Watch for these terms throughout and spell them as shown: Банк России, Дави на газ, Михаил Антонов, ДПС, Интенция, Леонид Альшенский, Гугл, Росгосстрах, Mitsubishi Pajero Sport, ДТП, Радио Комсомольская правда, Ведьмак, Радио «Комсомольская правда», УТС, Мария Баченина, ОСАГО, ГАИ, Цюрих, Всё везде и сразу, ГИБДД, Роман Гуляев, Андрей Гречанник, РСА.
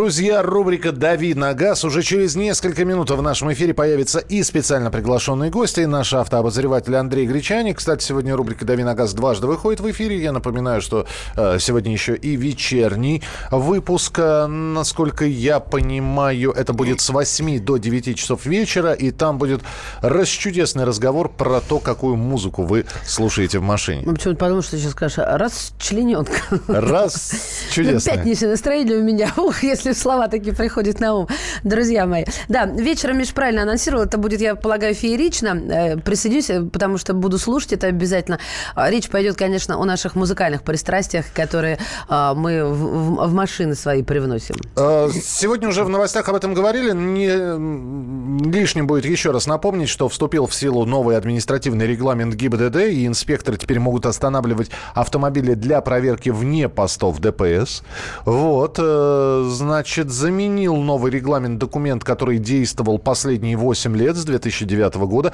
Друзья, рубрика «Дави на газ». Уже через несколько минут в нашем эфире появятся и специально приглашенные гости, и наш автообозреватель Андрей Гречанник. Кстати, сегодня рубрика «Дави на газ» дважды выходит в эфире. Я напоминаю, что сегодня еще и вечерний выпуск. Насколько я понимаю, это будет с 8 до 9 часов вечера, и там будет расчудесный разговор про то, какую музыку вы слушаете в машине. Ну, почему-то подумал, что сейчас скажешь «расчлененка». Раз чудесная. Пятничное настроение у меня, если слова такие приходят на ум, друзья мои. Да, вечером Миша правильно анонсировал, это будет, я полагаю, феерично. Присоединюсь, потому что буду слушать это обязательно. Речь пойдет, конечно, о наших музыкальных пристрастиях, которые мы в машины свои привносим. Сегодня уже в новостях об этом говорили. Не лишним будет еще раз напомнить, что вступил в силу новый административный регламент ГИБДД, и инспекторы теперь могут останавливать автомобили для проверки вне постов ДПС. Вот, значит, заменил новый регламент документ, который действовал последние 8 лет, с 2009 года.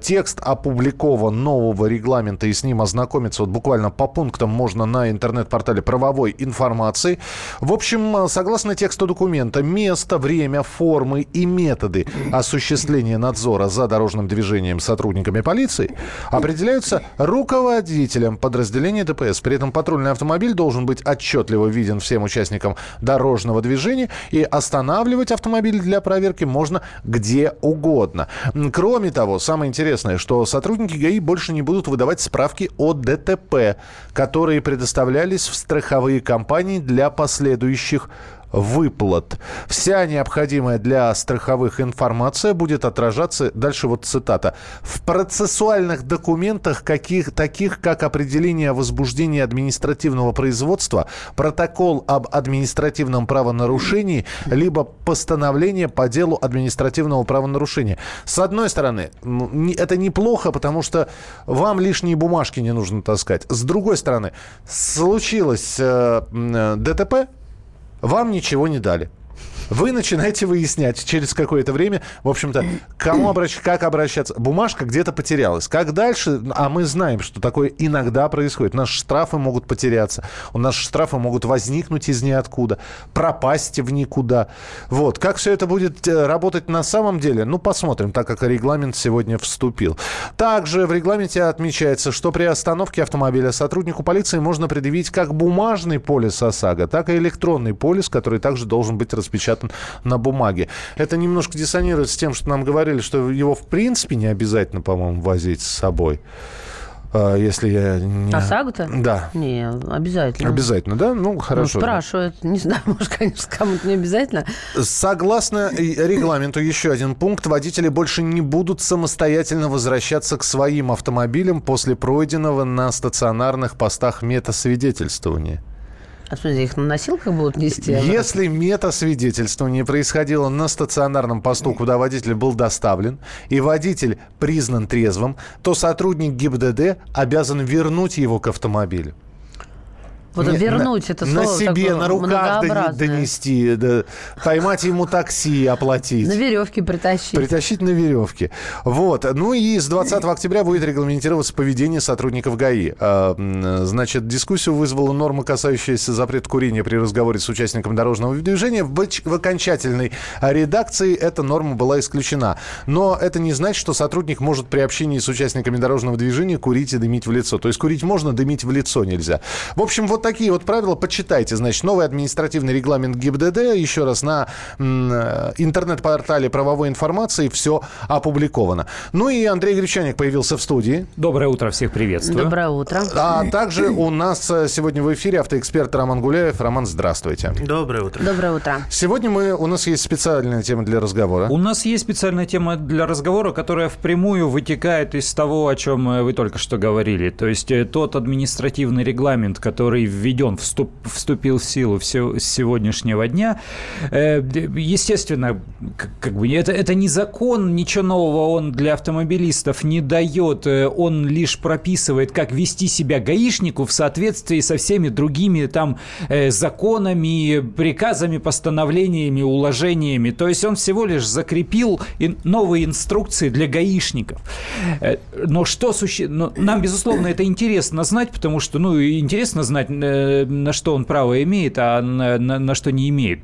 Текст опубликован нового регламента, и с ним ознакомиться вот буквально по пунктам можно на интернет-портале правовой информации. В общем, согласно тексту документа, место, время, формы и методы осуществления надзора за дорожным движением сотрудниками полиции определяются руководителем подразделения ДПС. При этом патрульный автомобиль должен быть отчетливо виден всем участникам дорожного движения, и останавливать автомобиль для проверки можно где угодно. Кроме того, самое интересное, что сотрудники ГАИ больше не будут выдавать справки о ДТП, которые предоставлялись в страховые компании для последующих выплат. Вся необходимая для страховых информация будет отражаться, дальше вот цитата, в процессуальных документах, таких как определение о возбуждении административного производства, протокол об административном правонарушении, либо постановление по делу административного правонарушения. С одной стороны, это неплохо, потому что вам лишние бумажки не нужно таскать. С другой стороны, случилось ДТП, вам ничего не дали. Вы начинаете выяснять через какое-то время, в общем-то, как обращаться. Бумажка где-то потерялась. Как дальше? А мы знаем, что такое иногда происходит. Наши штрафы могут потеряться. Наши штрафы могут возникнуть из ниоткуда. Пропасть в никуда. Вот. Как все это будет работать на самом деле? Ну, посмотрим, так как регламент сегодня вступил. Также в регламенте отмечается, что при остановке автомобиля сотруднику полиции можно предъявить как бумажный полис ОСАГО, так и электронный полис, который также должен быть распечатан на бумаге. Это немножко диссонирует с тем, что нам говорили, что его в принципе не обязательно, по-моему, возить с собой. Если я... ОСАГО-то? Да. Не, обязательно. Обязательно, да? Ну, хорошо. Ну, спрашивают. Да. Не знаю, может, конечно, кому-то не обязательно. Согласно регламенту, еще один пункт. Водители больше не будут самостоятельно возвращаться к своим автомобилям после пройденного на стационарных постах метасвидетельствования. А что, их на носилках будут нести? Если метасвидетельствование происходило на стационарном посту, куда водитель был доставлен, и водитель признан трезвым, то сотрудник ГИБДД обязан вернуть его к автомобилю. Вот вернуть это слово. На себе, на руках донести, да, поймать ему такси, оплатить. На веревке притащить. Притащить на веревке. Вот. Ну и с 20 октября будет регламентироваться поведение сотрудников ГАИ. Значит, дискуссию вызвала норма, касающаяся запрета курения при разговоре с участником дорожного движения. В окончательной редакции эта норма была исключена. Но это не значит, что сотрудник может при общении с участниками дорожного движения курить и дымить в лицо. То есть курить можно, дымить в лицо нельзя. В общем, вот такие вот правила. Почитайте. Значит, новый административный регламент ГИБДД. Еще раз, на интернет-портале правовой информации все опубликовано. Ну и Андрей Гречанник появился в студии. Доброе утро. Всех приветствую. Доброе утро. А также у нас сегодня в эфире автоэксперт Роман Гуляев. Роман, здравствуйте. Доброе утро. Доброе утро. Сегодня у нас есть специальная тема для разговора. У нас есть специальная тема для разговора, которая впрямую вытекает из того, о чем вы только что говорили. То есть тот административный регламент, который введен, вступил в силу с сегодняшнего дня. Естественно, это не закон, ничего нового он для автомобилистов не дает. Он лишь прописывает, как вести себя гаишнику в соответствии со всеми другими там законами, приказами, постановлениями, уложениями. То есть он всего лишь закрепил новые инструкции для гаишников. Но что нам, безусловно, это интересно знать, потому что, интересно знать, на что он право имеет, а на что не имеет.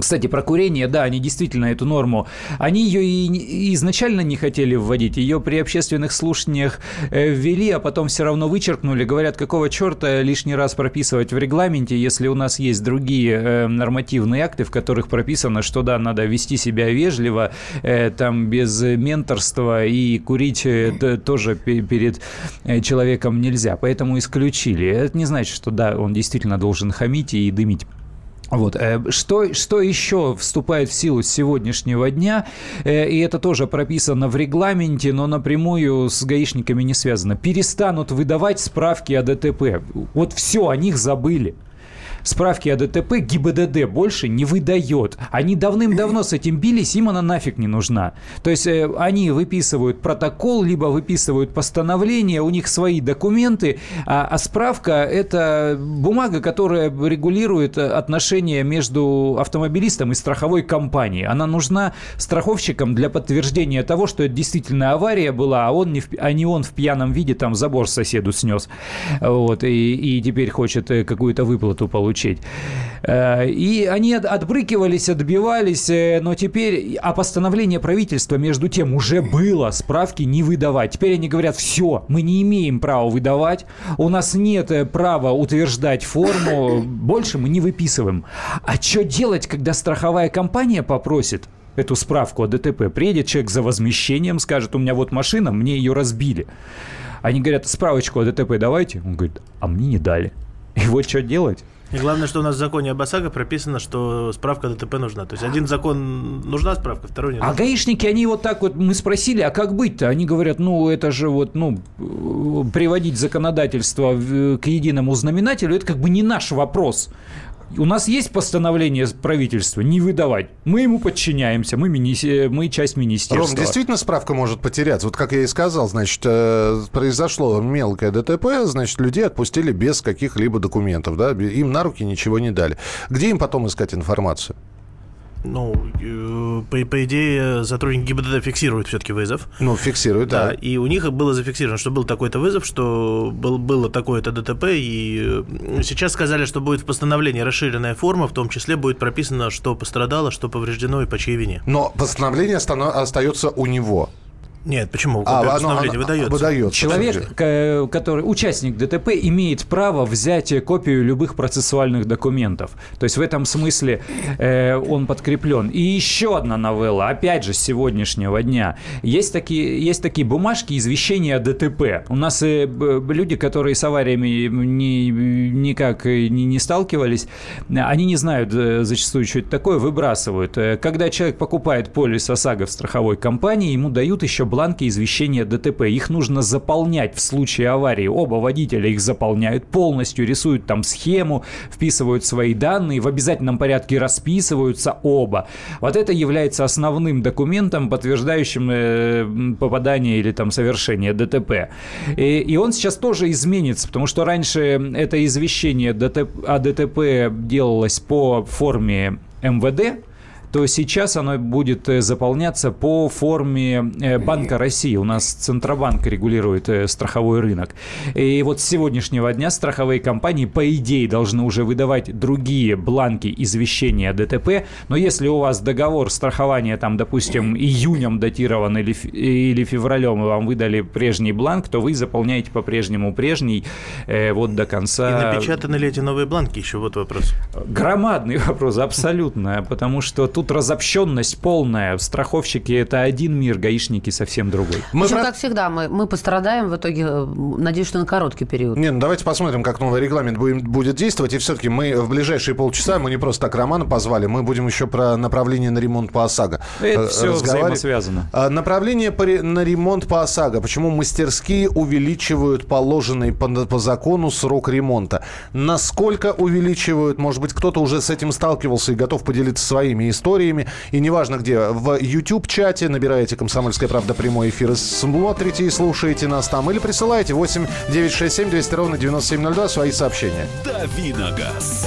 Кстати, про курение, да, они действительно эту норму, они ее и изначально не хотели вводить, ее при общественных слушаниях ввели, а потом все равно вычеркнули. Говорят, какого черта лишний раз прописывать в регламенте, если у нас есть другие нормативные акты, в которых прописано, что да, надо вести себя вежливо, там без менторства, и курить тоже перед человеком нельзя, поэтому исключили. Это не значит, что да, он действительно должен хамить и дымить. Вот. Что еще вступает в силу с сегодняшнего дня, и это тоже прописано в регламенте, но напрямую с гаишниками не связано. Перестанут выдавать справки о ДТП. Вот все, о них забыли. Справки о ДТП ГИБДД больше не выдает. Они давным-давно с этим бились, им она нафиг не нужна. То есть они выписывают протокол, либо выписывают постановление, у них свои документы, а справка – это бумага, которая регулирует отношения между автомобилистом и страховой компанией. Она нужна страховщикам для подтверждения того, что это действительно авария была, а не он в пьяном виде там забор соседу снес. Вот, и теперь хочет какую-то выплату получить. И они отбрыкивались, отбивались, но теперь, а постановление правительства, между тем, уже было справки не выдавать. Теперь они говорят, все, мы не имеем права выдавать, у нас нет права утверждать форму, больше мы не выписываем. А что делать, когда страховая компания попросит эту справку о ДТП? Приедет человек за возмещением, скажет, у меня вот машина, мне ее разбили. Они говорят, справочку о ДТП давайте. Он говорит, а мне не дали. И вот что делать? И главное, что у нас в законе об ОСАГО прописано, что справка ДТП нужна. То есть один закон нужна справка, второй не нужна. А гаишники, они вот так вот, мы спросили, а как быть-то? Они говорят, ну это же вот, ну, приводить законодательство к единому знаменателю, это как бы не наш вопрос. У нас есть постановление правительства не выдавать. Мы ему подчиняемся, мы часть министерства. Ром, действительно справка может потеряться. Вот как я и сказал, значит, произошло мелкое ДТП, значит, людей отпустили без каких-либо документов, да, им на руки ничего не дали. Где им потом искать информацию? Ну, по идее, сотрудник ГИБДД фиксирует все-таки вызов. Ну, фиксирует, да. И у них было зафиксировано, что был такой-то вызов, что было такое-то ДТП. И сейчас сказали, что будет в постановлении расширенная форма, в том числе будет прописано, что пострадало, что повреждено и по чьей вине. Но постановление остается у него. Нет, почему? Постановление выдается. Человек, который участник ДТП, имеет право взять копию любых процессуальных документов. То есть в этом смысле он подкреплен. И еще одна новелла, опять же, с сегодняшнего дня. Есть такие бумажки извещения о ДТП. У нас люди, которые с авариями никак не сталкивались, они не знают зачастую, что это такое, выбрасывают. Когда человек покупает полис ОСАГО в страховой компании, ему дают еще бланки извещения ДТП. Их нужно заполнять в случае аварии. Оба водителя их заполняют полностью, рисуют там схему, вписывают свои данные, в обязательном порядке расписываются оба. Вот это является основным документом, подтверждающим попадание или там совершение ДТП. И он сейчас тоже изменится, потому что раньше это извещение о ДТП делалось по форме МВД, то сейчас оно будет заполняться по форме Банка России. У нас Центробанк регулирует страховой рынок. И вот с сегодняшнего дня страховые компании, по идее, должны уже выдавать другие бланки извещения о ДТП. Но если у вас договор страхования, там, допустим, июнем датирован или февралем, и вам выдали прежний бланк, то вы заполняете по-прежнему прежний вот до конца. И напечатаны ли эти новые бланки? Еще вот вопрос. Громадный вопрос, абсолютно. Потому что тут разобщенность полная. Страховщики – это один мир, гаишники – совсем другой. Как всегда, мы пострадаем в итоге, надеюсь, что на короткий период. Не, ну давайте посмотрим, как новый регламент будет действовать. И все-таки мы в ближайшие полчаса, мы не просто так Романа позвали, мы будем еще про направление на ремонт по ОСАГО это все взаимосвязано. Направление на ремонт по ОСАГО. Почему мастерские увеличивают положенный по закону срок ремонта? Насколько увеличивают? Может быть, кто-то уже с этим сталкивался и готов поделиться своими историями. И неважно где, в YouTube-чате набираете «Комсомольская правда» прямой эфир, смотрите и слушаете нас там, или присылаете 8-967-200-97-02 свои сообщения. «Дави на газ».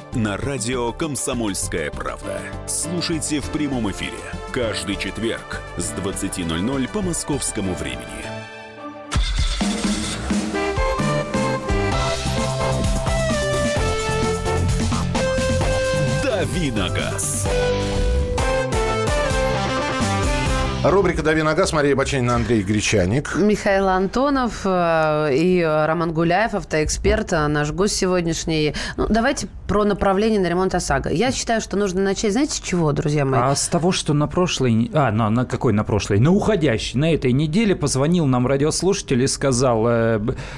на радио «Комсомольская правда». Слушайте в прямом эфире каждый четверг с 20:00 по московскому времени. «Дави на газ». Рубрика «Дави на газ». Мария Баченина, Андрей Гречанник. Михаил Антонов и Роман Гуляев, автоэксперт, наш гость сегодняшний. Ну, давайте про направление на ремонт ОСАГО. Я считаю, что нужно начать, знаете, с чего, друзья мои? А с того, что на прошлой... На уходящей, на этой неделе позвонил нам радиослушатель и сказал,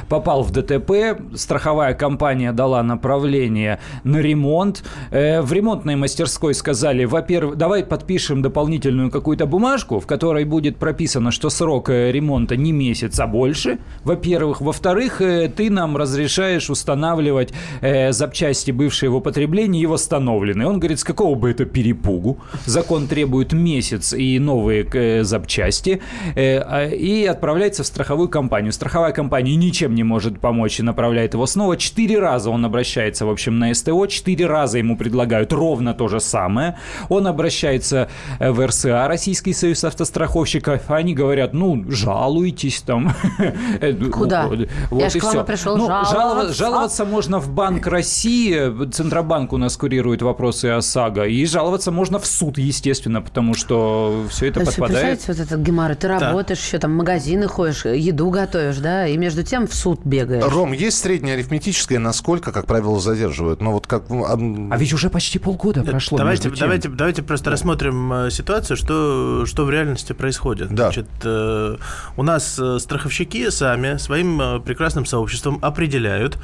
попал в ДТП, страховая компания дала направление на ремонт. В ремонтной мастерской сказали, во-первых, давай подпишем дополнительную какую-то бумажку, в которой будет прописано, что срок ремонта не месяц, а больше, во-первых. Во-вторых, ты нам разрешаешь устанавливать запчасти, бывшие в употреблении, и восстановленные. Он говорит, с какого бы это перепугу? Закон требует месяц и новые запчасти. И отправляется в страховую компанию. Страховая компания ничем не может помочь и направляет его снова. 4 раза он обращается, в общем, на СТО. 4 раза ему предлагают ровно то же самое. Он обращается в РСА, Российский союз автостраховщиков, они говорят, ну, жалуйтесь там. Куда? Вот, я же к вам пришел жаловаться. Жаловаться можно в Банк России, Центробанк у нас курирует вопросы ОСАГО, и жаловаться можно в суд, естественно, потому что все это подпадает. Представляете, вот этот геморрой, ты работаешь еще, там, в магазины ходишь, еду готовишь, да, и между тем в суд бегаешь. Ром, есть среднее арифметическое, насколько, как правило, задерживают? Ну, вот как... А ведь уже почти полгода прошло. Давайте просто рассмотрим ситуацию, что в реальности происходит. Да. Значит, у нас страховщики сами своим прекрасным сообществом определяют,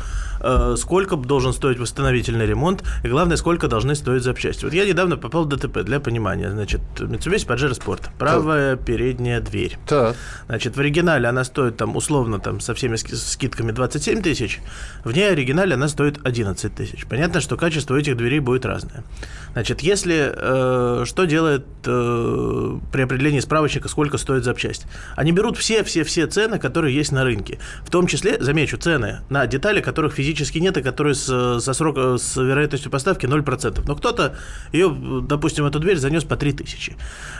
сколько должен стоить восстановительный ремонт и, главное, сколько должны стоить запчасти. Вот я недавно попал в ДТП, для понимания. Значит, Mitsubishi Pajero Sport. Правая передняя дверь. Да. Значит, в оригинале она стоит там условно там со всеми скидками 27 тысяч. В ней оригинале она стоит 11 тысяч. Понятно, что качество этих дверей будет разное. Значит, если что делает при определении справочника, сколько стоит запчасть. Они берут все цены, которые есть на рынке. В том числе, замечу, цены на детали, которых физически нет, и которые с вероятностью поставки 0%. Но кто-то ее, допустим, эту дверь занес по 3000.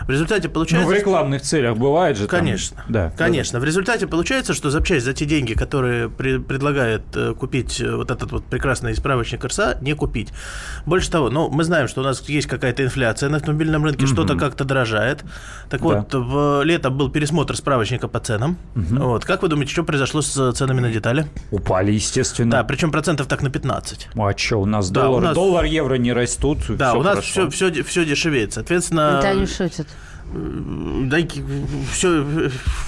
В результате получается... Ну, в рекламных целях бывает же. Конечно. Там... Да, конечно. Да. В результате получается, что запчасть за те деньги, которые предлагает купить вот этот вот прекрасный справочник РСА, не купить. Больше того, ну, мы знаем, что у нас есть какая-то инфляция на автомобильном рынке, что-то как-то дорожает. Так вот, летом был пересмотр справочника по ценам. Угу. Вот. Как вы думаете, что произошло с ценами на детали? Упали, естественно. Да, причем процентов так на 15. А что, у нас доллар, евро не растут? Да, у нас все дешевеет, соответственно... Да, не шутят. Да, все,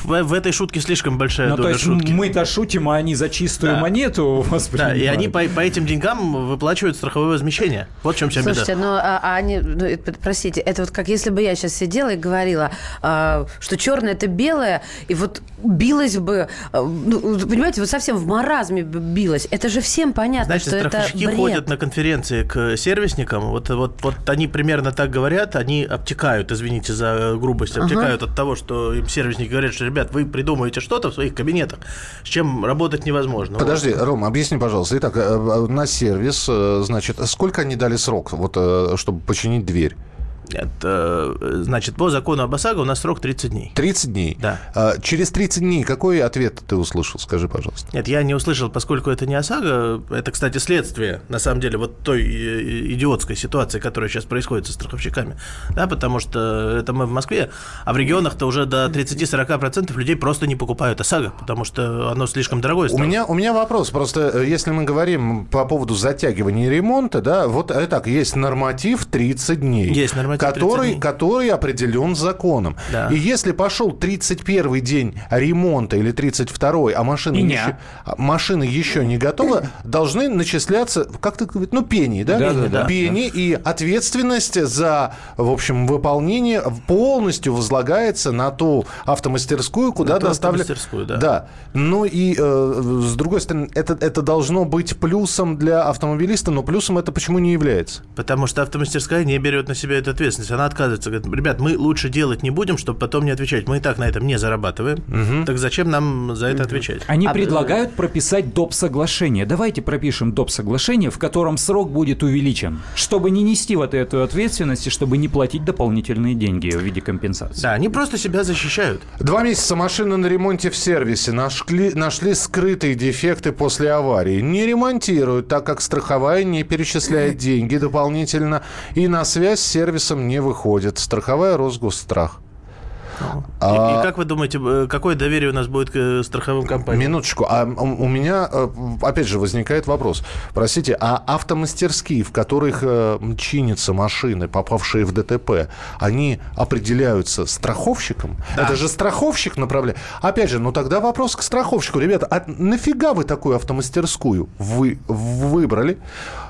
в этой шутке слишком большая доля шутки. Ну, мы-то шутим, а они за чистую монету воспринимают. Да, и они по этим деньгам выплачивают страховое возмещение. Вот в чем вся беда. Слушайте, простите, это вот как если бы я сейчас сидела и говорила, что черное – это белое, и вот билась бы, понимаете, вот совсем в маразме билась. Это же всем понятно, значит, что это бред. Страховщики ходят на конференции к сервисникам, вот они примерно так говорят, они обтекают, извините за грубость, обтекают от того, что им сервисники говорят, что, ребят, вы придумаете что-то в своих кабинетах, с чем работать невозможно. Подожди, вот. Ром, объясни, пожалуйста. Итак, на сервис, значит, сколько они дали срок, вот, чтобы починить дверь? Значит, по закону об ОСАГО у нас срок 30 дней. 30 дней? Да. Через 30 дней какой ответ ты услышал? Скажи, пожалуйста. Нет, я не услышал, поскольку это не ОСАГО. Это, кстати, следствие, на самом деле, вот той идиотской ситуации, которая сейчас происходит со страховщиками. Да, потому что это мы в Москве, а в регионах-то уже до 30-40% людей просто не покупают ОСАГО, потому что оно слишком дорогое стало. У меня вопрос. Просто если мы говорим по поводу затягивания ремонта, да, вот так, есть норматив 30 дней. Есть норматив. который определен законом. Да. И если пошел 31-й день ремонта или 32-й, а машина еще не готова, должны начисляться, как ты говоришь, пени, да? Пени, и ответственность за, в общем, выполнение полностью возлагается на ту автомастерскую, куда доставлен. Да. Ну и, с другой стороны, это должно быть плюсом для автомобилиста, но плюсом это почему не является? Потому что автомастерская не берет на себя эту ответственность. Она отказывается. Говорит, ребят, мы лучше делать не будем, чтобы потом не отвечать. Мы и так на этом не зарабатываем. Угу. Так зачем нам за это отвечать? Они предлагают прописать ДОП-соглашение. Давайте пропишем ДОП-соглашение, в котором срок будет увеличен, чтобы не нести вот эту ответственность и чтобы не платить дополнительные деньги в виде компенсации. Да, они просто себя защищают. 2 месяца машина на ремонте в сервисе. Нашли скрытые дефекты после аварии. Не ремонтируют, так как страховая не перечисляет деньги дополнительно и на связь с сервисом не выходит. Страховая Росгосстрах. И как вы думаете, какое доверие у нас будет к страховым компаниям? Минуточку. А у меня, опять же, возникает вопрос. Простите, а автомастерские, в которых чинятся машины, попавшие в ДТП, они определяются страховщиком? Да. Это же страховщик направляет. Опять же, тогда вопрос к страховщику. Ребята, а нафига вы такую автомастерскую выбрали?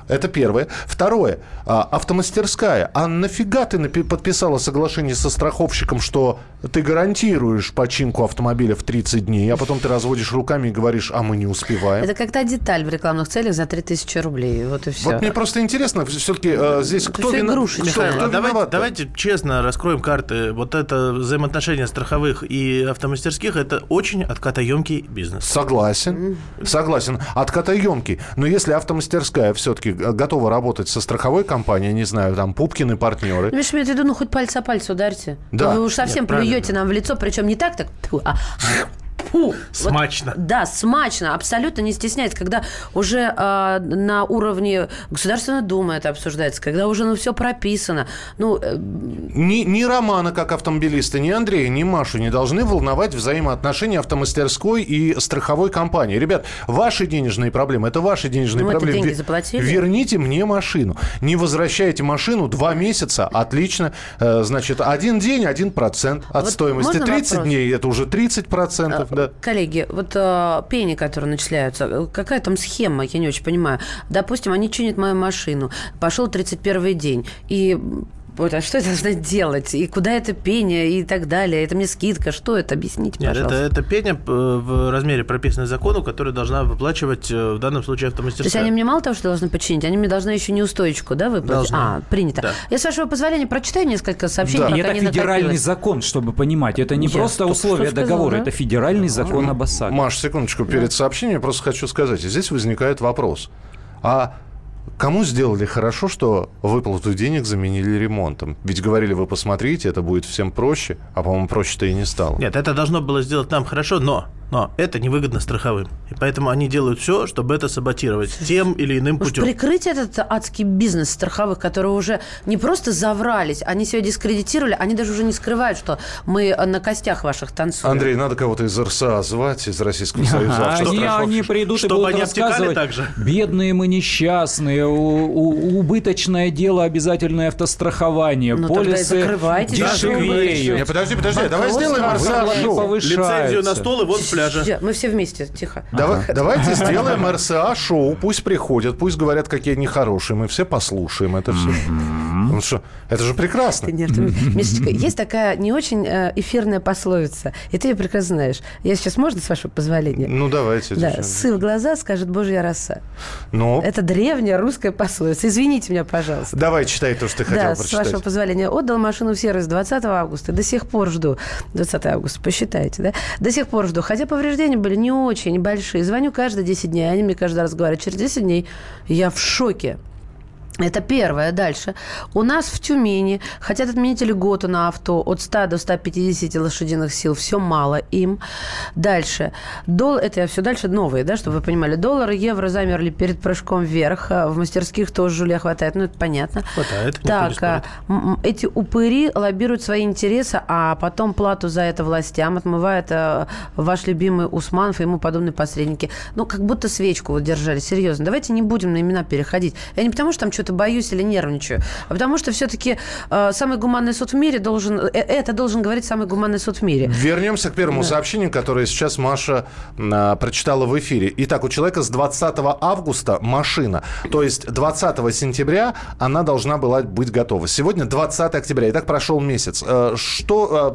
Это первое. Второе. Автомастерская. А нафига ты подписала соглашение со страховщиком, что ты гарантируешь починку автомобиля в 30 дней, а потом ты разводишь руками и говоришь, а мы не успеваем? Это как-то деталь в рекламных целях за 3000 рублей. Вот и все. Вот мне просто интересно, все-таки здесь это кто виноват? Давайте честно раскроем карты. Вот это взаимоотношение страховых и автомастерских, это очень откатоемкий бизнес. Согласен. Откатоемкий. Но если автомастерская все-таки готова работать со страховой компанией, не знаю, там Пупкины партнеры. Ну, я имею в виду, хоть пальцы о пальцы ударьте. Да. Вы уж совсем плюете нам в лицо, причем не так, смачно. Вот, да, смачно, абсолютно не стесняется, когда уже на уровне Государственной Думы это обсуждается, когда уже все прописано. Ни Романа, как автомобилиста, ни Андрея, ни Машу не должны волновать взаимоотношения автомастерской и страховой компании. Ребят, ваши денежные проблемы, это ваши денежные проблемы. Мы деньги заплатили. Верните мне машину. Не возвращайте машину 2 месяца, отлично. Значит, 1 день, 1% от стоимости. 30 дней, это уже 30%. Да. Коллеги, пени, которые начисляются, какая там схема, я не очень понимаю. Допустим, они чинят мою машину, пошел 31-й день, и а что я должна делать? И куда это пеня? И так далее. Это мне скидка. Что это? Объясните, пожалуйста. Это пеня в размере, прописанной закону, которую должна выплачивать в данном случае автомастерская. То есть они мне мало того, что должны починить, они мне должны еще неустойку, выплатить? Должна. Принято. Да. Я, с вашего позволения, прочитаю несколько сообщений. Да. Это федеральный закон, чтобы понимать. Это не просто условия договора, это федеральный закон об ОСАГО. Маш, секундочку, перед сообщением я просто хочу сказать. Здесь возникает вопрос. Кому сделали хорошо, что выплату денег заменили ремонтом? Ведь говорили, вы посмотрите, это будет всем проще, а, по-моему, проще-то и не стало. Нет, это должно было сделать нам хорошо, но это невыгодно страховым. И поэтому они делают все, чтобы это саботировать тем или иным путем. Прикрыть этот адский бизнес страховых, которые уже не просто заврались, они себя дискредитировали, они даже уже не скрывают, что мы на костях ваших танцуем. Андрей, надо кого-то из РСА звать, из Российского Союза. Они придут и будут рассказывать. Бедные мы несчастные, убыточное дело, обязательное автострахование, полисы дешевле. Подожди, давай сделаем РСА-шоу. Лицензию на стол и вот пляж. Мы все вместе, тихо. Давайте сделаем РСА-шоу, пусть приходят, пусть говорят, какие они хорошие, мы все послушаем это все. Потому что это же прекрасно. Мишечка, есть такая не очень эфирная пословица, и ты ее прекрасно знаешь. Я сейчас, можно, с вашего позволения? Давайте. Да, сы в глаза, скажет Божья роса. Это древняя русская пословица. Извините меня, пожалуйста. Давай, читай то, что ты хотел прочитать. Да, с вашего позволения. Отдал машину в сервис 20 августа, до сих пор жду. 20 августа, посчитайте, да? До сих пор жду, хотя повреждения были не очень большие. Звоню каждые 10 дней, они мне каждый раз говорят, через 10 дней я в шоке. Это первое. Дальше. У нас в Тюмени хотят отменить льготу на авто от 100 до 150 лошадиных сил. Все мало им. Дальше. Это все дальше новые, чтобы вы понимали. Доллары, евро замерли перед прыжком вверх. В мастерских тоже жулья хватает. Это понятно. Хватает. Так, эти упыри лоббируют свои интересы, а потом плату за это властям отмывает ваш любимый Усманов и ему подобные посредники. Как будто свечку держали. Серьезно. Давайте не будем на имена переходить. Я не потому, что там что-то это боюсь или нервничаю. А потому что все-таки самый гуманный суд в мире должен... Это должен говорить самый гуманный суд в мире. Вернемся к первому сообщению, которое сейчас Маша прочитала в эфире. Итак, у человека с 20 августа машина. То есть 20 сентября она должна была быть готова. Сегодня 20 октября. Итак, прошел месяц. Что...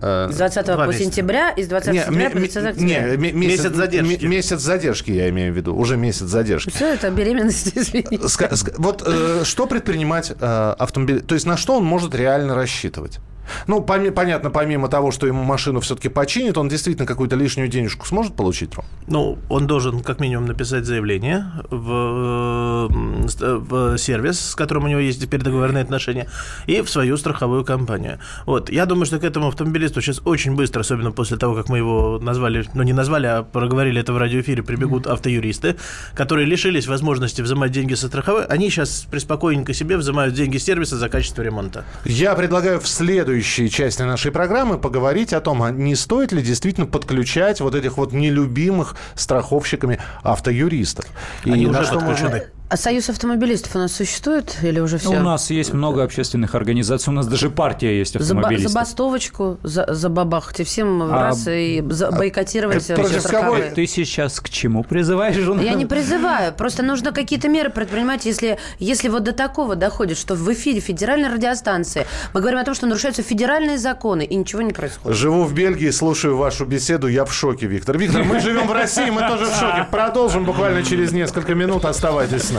С 20 по сентября, и с 20 сентября по 30 октября. Не, месяц задержки. Месяц задержки, я имею в виду. Уже месяц задержки. Все это беременность, извините. Вот что предпринимать автомобиль? То есть на что он может реально рассчитывать? Ну, понятно, помимо того, что ему машину все-таки починят, он действительно какую-то лишнюю денежку сможет получить, Ром? Ну, он должен как минимум написать заявление в сервис, с которым у него есть теперь договорные отношения, и в свою страховую компанию. Вот. Я думаю, что к этому автомобилисту сейчас очень быстро, особенно после того, как мы его назвали, ну, не назвали, а проговорили это в радиоэфире, прибегут автоюристы, которые лишились возможности взимать деньги со страховой. Они сейчас приспокойненько себе взимают деньги сервиса за качество ремонта. Я предлагаю в следующий части нашей программы поговорить о том, не стоит ли действительно подключать вот этих вот нелюбимых страховщиками автоюристов. Они уже подключены. А союз автомобилистов у нас существует или уже все? У нас есть много общественных организаций, у нас даже партия есть автомобилистов. Забастовочку забабахать и всем в раз и бойкотировать все страховые. Ты сейчас к чему призываешь? Я не призываю, просто нужно какие-то меры предпринимать, если вот до такого доходит, что в эфире федеральной радиостанции мы говорим о том, что нарушаются федеральные законы и ничего не происходит. Живу в Бельгии, слушаю вашу беседу, я в шоке, Виктор. Виктор, мы живем в России, мы тоже в шоке. Продолжим буквально через несколько минут, оставайтесь с нами.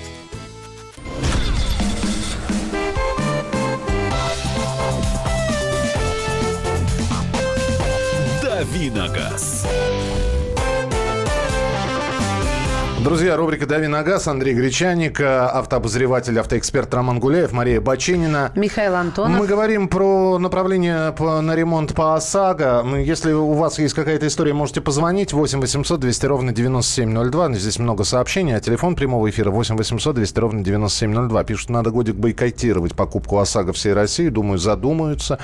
«Дави на газ». Друзья, рубрика «Дави на газ». Андрей Гречанник, автообозреватель, автоэксперт Роман Гуляев, Мария Баченина. Михаил Антонов. Мы говорим про направление на ремонт по ОСАГО. Если у вас есть какая-то история, можете позвонить. 8 800 200 ровно 9702. Здесь много сообщений. А телефон прямого эфира 8 800 200 ровно 9702. Пишут, надо годик бойкотировать покупку ОСАГО всей России. Думаю, задумаются.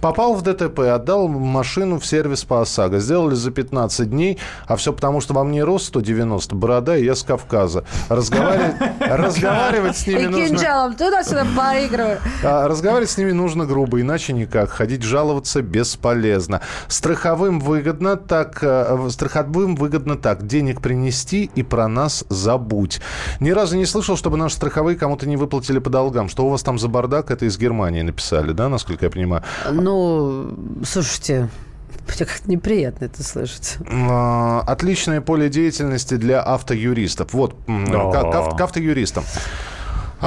Попал в ДТП, отдал машину в сервис по ОСАГО. Сделали за 15 дней. А все потому, что во мне рост 190, борода, я с Кавказа. Разговаривать с ними нужно... И кинжалом туда-сюда поигрываю. Разговаривать с ними нужно грубо, иначе никак. Ходить жаловаться бесполезно. Страховым выгодно так. Денег принести и про нас забудь. Ни разу не слышал, чтобы наши страховые кому-то не выплатили по долгам. Что у вас там за бардак? Это из Германии написали, да, насколько я понимаю? Ну, слушайте... Мне как-то неприятно это слышать. Отличное поле деятельности для автоюристов. Вот, к автоюристам.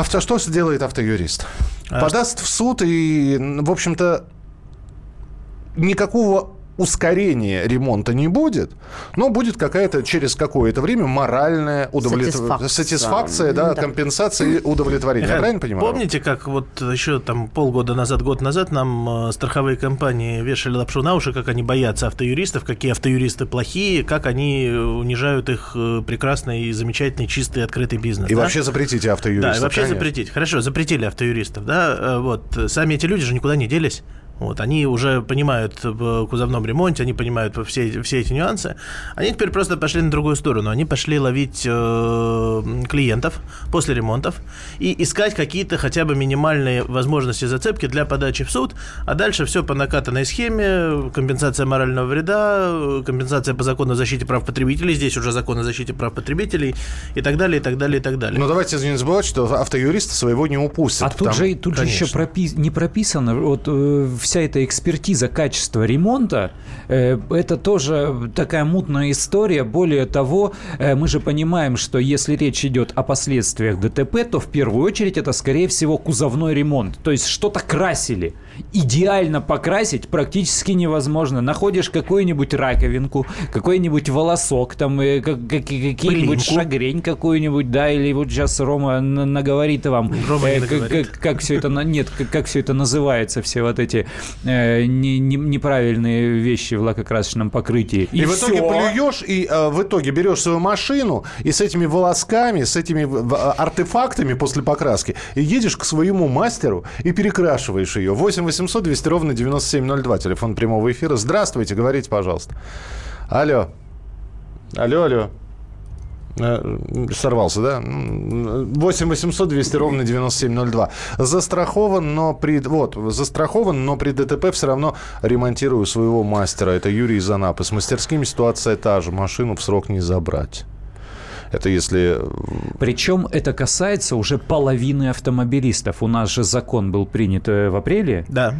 Что делает автоюрист? Подаст в суд и, в общем-то, никакого ускорения ремонта не будет, но будет какая-то через какое-то время моральная сатисфакция, да, компенсация и удовлетворение. Я правильно понимаю? Помните, как вот еще там полгода назад, год назад нам страховые компании вешали лапшу на уши, как они боятся автоюристов, какие автоюристы плохие, как они унижают их прекрасный, замечательный, чистый, открытый бизнес. И вообще запретите автоюристов. Да, и вообще запретить. Хорошо, запретили автоюристов, да, вот. Сами эти люди же никуда не делись. Вот, они уже понимают в кузовном ремонте, они понимают все эти нюансы. Они теперь просто пошли на другую сторону. Они пошли ловить клиентов после ремонтов и искать какие-то хотя бы минимальные возможности зацепки для подачи в суд. А дальше все по накатанной схеме. Компенсация морального вреда, компенсация по закону о защите прав потребителей. Здесь уже закон о защите прав потребителей и так далее, и так далее, и так далее. Но давайте не забывать, что автоюристы своего не упустят. А тут же еще не прописано... Вот, вся эта экспертиза качества ремонта, это тоже такая мутная история. Более того, мы же понимаем, что если речь идет о последствиях ДТП, то в первую очередь это, скорее всего, кузовной ремонт. То есть что-то красили. Идеально покрасить практически невозможно. Находишь какую-нибудь раковинку, какой-нибудь волосок, там, какие-нибудь шагрень какую-нибудь, да, или вот сейчас Рома наговорит вам, как все это, нет, как все это называется, все вот эти неправильные вещи в лакокрасочном покрытии. И в итоге плюешь, и в итоге берешь свою машину, и с этими волосками, с этими артефактами после покраски, и едешь к своему мастеру и перекрашиваешь ее. 8-800-200-97-02, телефон прямого эфира. Здравствуйте, говорите, пожалуйста. Алло. Алло, алло. Сорвался, да? 8-800-200-97-02. Застрахован, но при ДТП все равно ремонтирую своего мастера. Это Юрий из Анапы. С мастерскими ситуация та же. Машину в срок не забрать. Это если... Причем это касается уже половины автомобилистов. У нас же закон был принят в апреле. Да.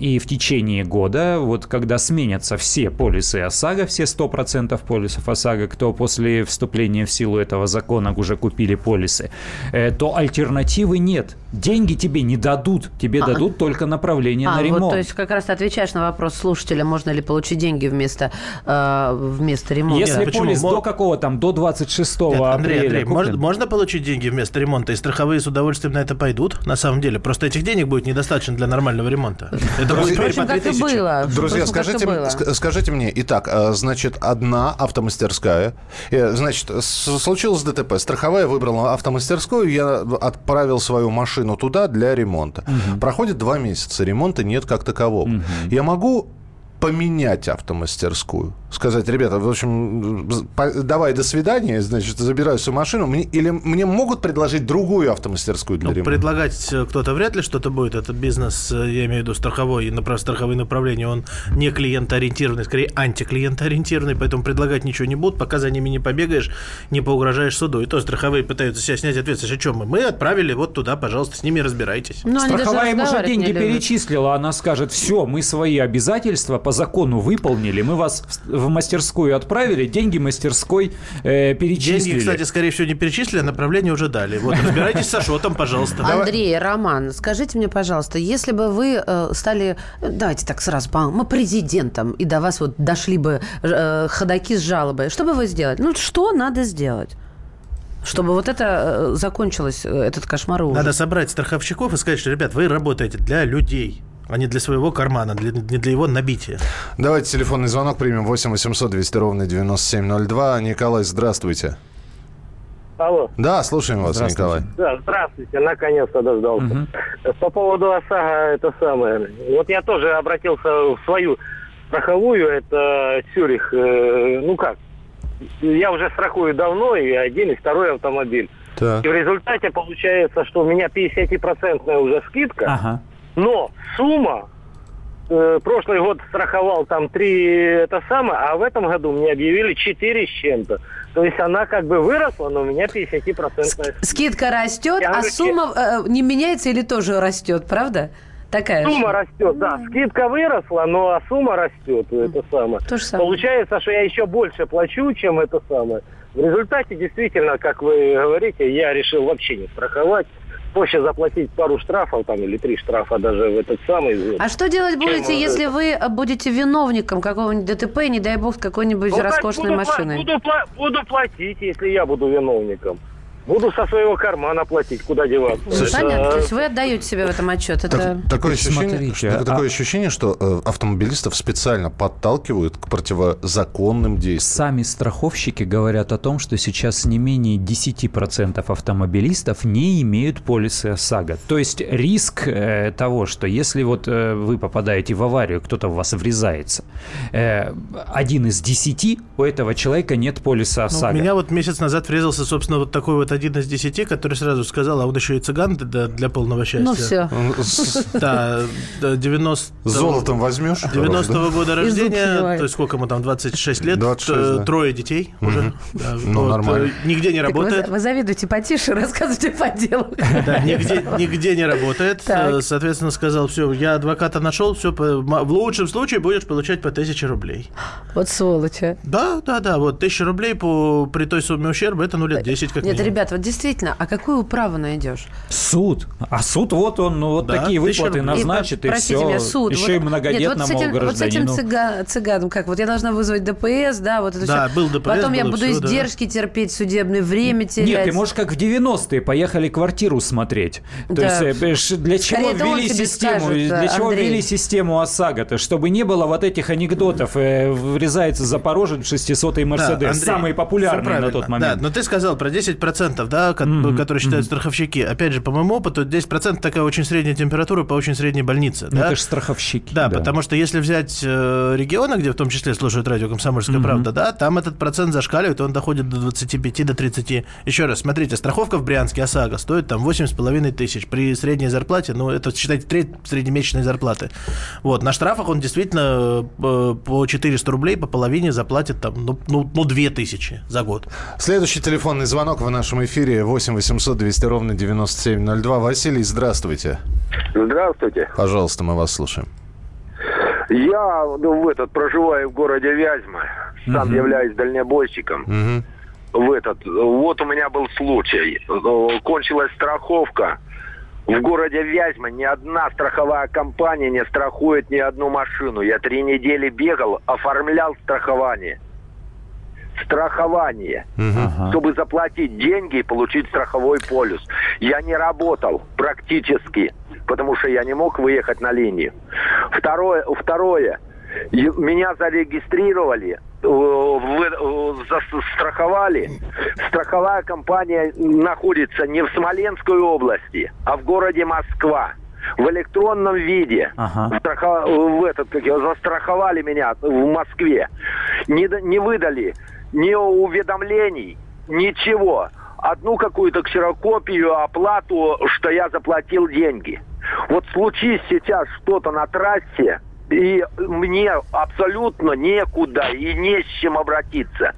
И в течение года, вот когда сменятся все полисы ОСАГО, все 100% полисов ОСАГО, кто после вступления в силу этого закона уже купили полисы, то альтернативы нет. Деньги тебе не дадут. Тебе дадут только направление на ремонт. Вот, то есть как раз ты отвечаешь на вопрос слушателя, можно ли получить деньги вместо ремонта. Если полис до какого там, до 26 Андрей, можно получить деньги вместо ремонта, и страховые с удовольствием на это пойдут, на самом деле. Просто этих денег будет недостаточно для нормального ремонта. Это будет по 3000. Друзья, скажите мне, итак, значит, одна автомастерская, значит, случилось ДТП, страховая выбрала автомастерскую, я отправил свою машину туда для ремонта. Угу. Проходит 2 месяца, ремонта нет как такового. Угу. Я могу поменять автомастерскую? Сказать, ребята, в общем, давай, до свидания, значит, забираю свою машину. Или мне могут предложить другую автомастерскую для ремонта? Предлагать кто-то вряд ли что-то будет. Это бизнес, я имею в виду страховой и страховые направления, он не клиентоориентированный, скорее антиклиентоориентированный, поэтому предлагать ничего не будут, пока за ними не побегаешь, не поугрожаешь суду. И то страховые пытаются себя снять ответственность. О чем мы? Мы отправили вот туда, пожалуйста, с ними разбирайтесь. Но страховая им уже деньги перечислила, она скажет, все, мы свои обязательства по закону выполнили, мы вас в мастерскую отправили, деньги мастерской перечислили. Деньги, кстати, скорее всего, не перечислили, а направление уже дали. Вот, разбирайтесь с Ашотом, пожалуйста. Андрей, Роман, скажите мне, пожалуйста, если бы вы стали, давайте так сразу, мы президентом, и до вас вот дошли бы ходаки с жалобой, что бы вы сделали? Ну, что надо сделать? Чтобы вот это закончилось, этот кошмар уже. Надо собрать страховщиков и сказать, что, ребят, вы работаете для людей, а не для своего кармана, не для его набития. Давайте телефонный звонок примем. 8-800-200-97-02. Николай, здравствуйте. Алло. Да, слушаем вас, Николай. Да, здравствуйте, наконец-то дождался. Угу. По поводу ОСАГО, это самое. Вот я тоже обратился в свою страховую, это Цюрих. Ну как, я уже страхую давно, и один, и второй автомобиль. Так. И в результате получается, что у меня 50% уже скидка. Ага. Но сумма, прошлый год страховал там 3, а в этом году мне объявили 4 с чем-то. То есть она как бы выросла, но у меня 50%. Скидка растет, а сумма не меняется или тоже растет, правда? Такая сумма же растет, да. Скидка выросла, но сумма растет. Получается, что я еще больше плачу, чем это самое. В результате, действительно, как вы говорите, я решил вообще не страховать. Проще заплатить пару штрафов там, или 3 штрафа даже в этот самый... А что делать будете, если вы будете виновником какого-нибудь ДТП, не дай бог, какой-нибудь роскошной машины? Буду платить, если я буду виновником. Буду со своего кармана платить, куда деваться. Понятно, то есть вы отдаете себе в этом отчет. Это... Такое ощущение, что автомобилистов специально подталкивают к противозаконным действиям. Сами страховщики говорят о том, что сейчас не менее 10% автомобилистов не имеют полисы ОСАГО. То есть риск того, что если вот вы попадаете в аварию, кто-то в вас врезается, 1 из 10 у этого человека нет полиса ОСАГО. У меня вот месяц назад врезался, собственно, вот такой вот один из 10, который сразу сказал, а он еще и цыган для полного счастья. Ну все. Да, 90... Золотом возьмешь. 90-го года рождения, то есть сколько ему там, 26 лет, 26, да. Трое детей уже. Да, ну, вот, нормально. Нигде не работает. Вы завидуете потише, рассказывайте по делу. Да, нигде не работает. Так. Соответственно, сказал, все, я адвоката нашел, все, в лучшем случае будешь получать по 1000 рублей. Вот сволочи. Да, вот 1000 рублей при той сумме ущерба, это 10 как минимум. Нет, ребят, вот действительно, а какую управу найдешь? Суд. А суд, вот он, ну вот да, такие выплаты назначит, и все. Меня, суд. Еще вот, и многодетному гражданину. Вот с этим цыганом, как, вот я должна вызвать ДПС, да, вот это да, все. Был ДПС, потом я буду все, издержки терпеть, судебное время терять. Нет, ты можешь как в 90-е, поехали квартиру смотреть. Да. То есть для чего ввели систему, скажет, для чего ввели систему ОСАГО-то? Чтобы не было вот этих анекдотов, врезается запорожец в 600-й Мерседес, самые популярные на тот момент. Да, но ты сказал про 10%, да, которые считают страховщики. Опять же, по моему опыту, 10% такая очень средняя температура по очень средней больнице. Да? Это же страховщики. Да, да, потому что если взять регионы, где в том числе слушают радио «Комсомольская правда», да, там этот процент зашкаливает, он доходит до 25-30. Еще раз, смотрите, страховка в Брянске ОСАГО стоит там 8,5 тысяч. При средней зарплате, ну, это, считайте, треть среднемесячной зарплаты. Вот, на штрафах он действительно по 400 рублей по половине заплатит там, 2000 за год. Следующий телефонный звонок в нашем эфире 8-800-200-97-02. Василий, здравствуйте. Здравствуйте. Пожалуйста, мы вас слушаем. Я проживаю в городе Вязьма, сам являюсь дальнобойщиком. Вот у меня был случай. Кончилась страховка. В городе Вязьма ни одна страховая компания не страхует ни одну машину. Я 3 недели бегал, оформлял страхование, чтобы заплатить деньги и получить страховой полис. Я не работал практически, потому что я не мог выехать на линию. Второе, меня зарегистрировали, застраховали. Страховая компания находится не в Смоленской области, а в городе Москва. В электронном виде застраховали меня в Москве. Не выдали ни уведомлений, ничего. Одну какую-то ксерокопию, оплату, что я заплатил деньги. Вот случись сейчас что-то на трассе, и мне абсолютно некуда и не с чем обратиться.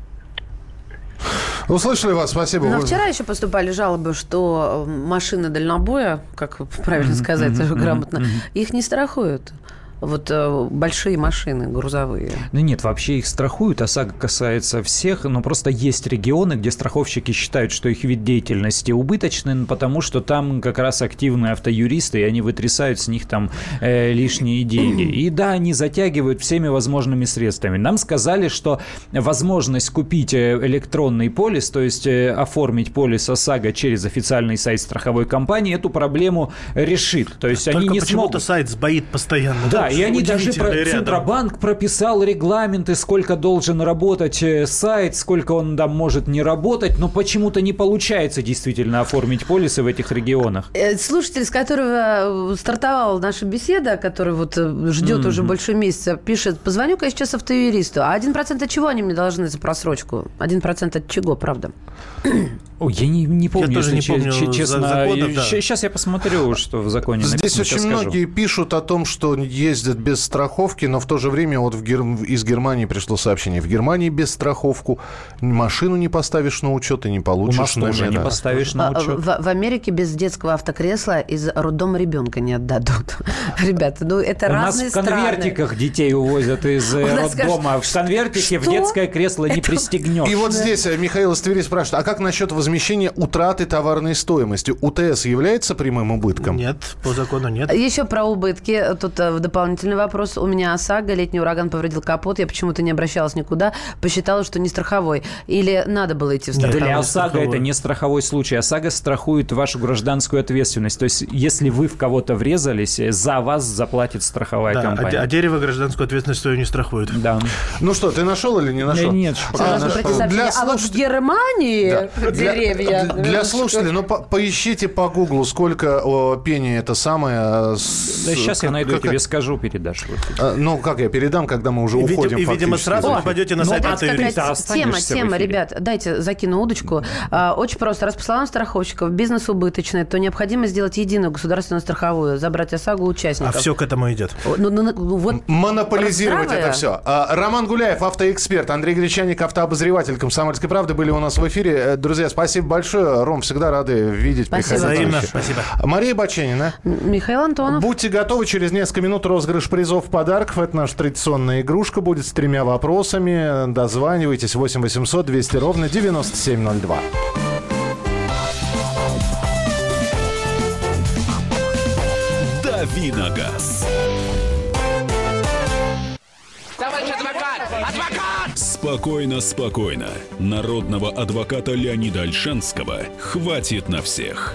Услышали вас, спасибо. Но вчера еще поступали жалобы, что машины дальнобоя, как правильно сказать, грамотно, их не страхуют. Вот большие машины грузовые. Ну нет, вообще их страхуют. ОСАГО касается всех, но просто есть регионы, где страховщики считают, что их вид деятельности убыточный, потому что там как раз активные автоюристы, и они вытрясают с них там лишние деньги. И да, они затягивают всеми возможными средствами. Нам сказали, что возможность купить электронный полис, то есть оформить полис ОСАГО через официальный сайт страховой компании, эту проблему решит. То есть только они не почему-то смогут. Сайт сбоит постоянно. Да. И они даже Центробанк прописал регламенты, сколько должен работать сайт, сколько он там может не работать, но почему-то не получается действительно оформить полисы в этих регионах. Слушатель, с которого стартовала наша беседа, который вот ждет уже больше месяца, пишет: позвоню-ка я сейчас автоюристу. А 1% от чего они мне должны за просрочку? 1% от чего, правда? Ой, я не помню, честно. Сейчас я посмотрю, что в законе написано. Здесь очень многие пишут о том, что ездят без страховки, но в то же время вот из Германии пришло сообщение. В Германии без страховки машину не поставишь на учет и не получишь номера. Не поставишь на учет. В Америке без детского автокресла из роддома ребенка не отдадут. Ребята, это разные страны. У нас в конвертиках детей увозят из роддома. В конвертике в детское кресло не пристегнешь. И вот здесь Михаил из Твери спрашивает, а как насчет возмещения утраты товарной стоимости? УТС является прямым убытком? Нет, по закону нет. Еще про убытки. Тут дополнительный вопрос. У меня ОСАГО, летний ураган повредил капот, я почему-то не обращалась никуда, посчитала, что не страховой. Или надо было идти в страховой? Для ОСАГО это не страховой случай. ОСАГО страхует вашу гражданскую ответственность. То есть, если вы в кого-то врезались, за вас заплатит страховая компания. А дерево гражданскую ответственность свою не страхует. Да. Ну что, ты нашел или не нашел? Нет. А вот в Германии деревья. Для слушателей, поищите по Гуглу, сколько пени это самое. Да сейчас я найду, тебе скажу. передашь в эфире. Ну, как я передам, когда мы уже уходим. И, видимо, сразу попадете на сайт АТ юриста. Тема, ребят, дайте, закину удочку. Очень просто. Раз по словам страховщиков, бизнес убыточный, то необходимо сделать единую государственную страховую, забрать ОСАГО у участников. А все к этому идет. Монополизировать это все. Роман Гуляев, автоэксперт, Андрей Гречанник, автообозреватель «Комсомольской правды» были у нас в эфире. Друзья, спасибо большое. Ром, всегда рады видеть. Спасибо. Спасибо. Мария Баченина. Михаил Антонов. Будьте готовы, через несколько минут розыгрыш призов, подарков. Это наша традиционная игрушка будет с тремя вопросами. Дозванивайтесь 8 800 200 ровно 9702. Дави на газ. Товарищ адвокат! Адвокат! Спокойно, спокойно. Народного адвоката Леонида Альшенского хватит на всех.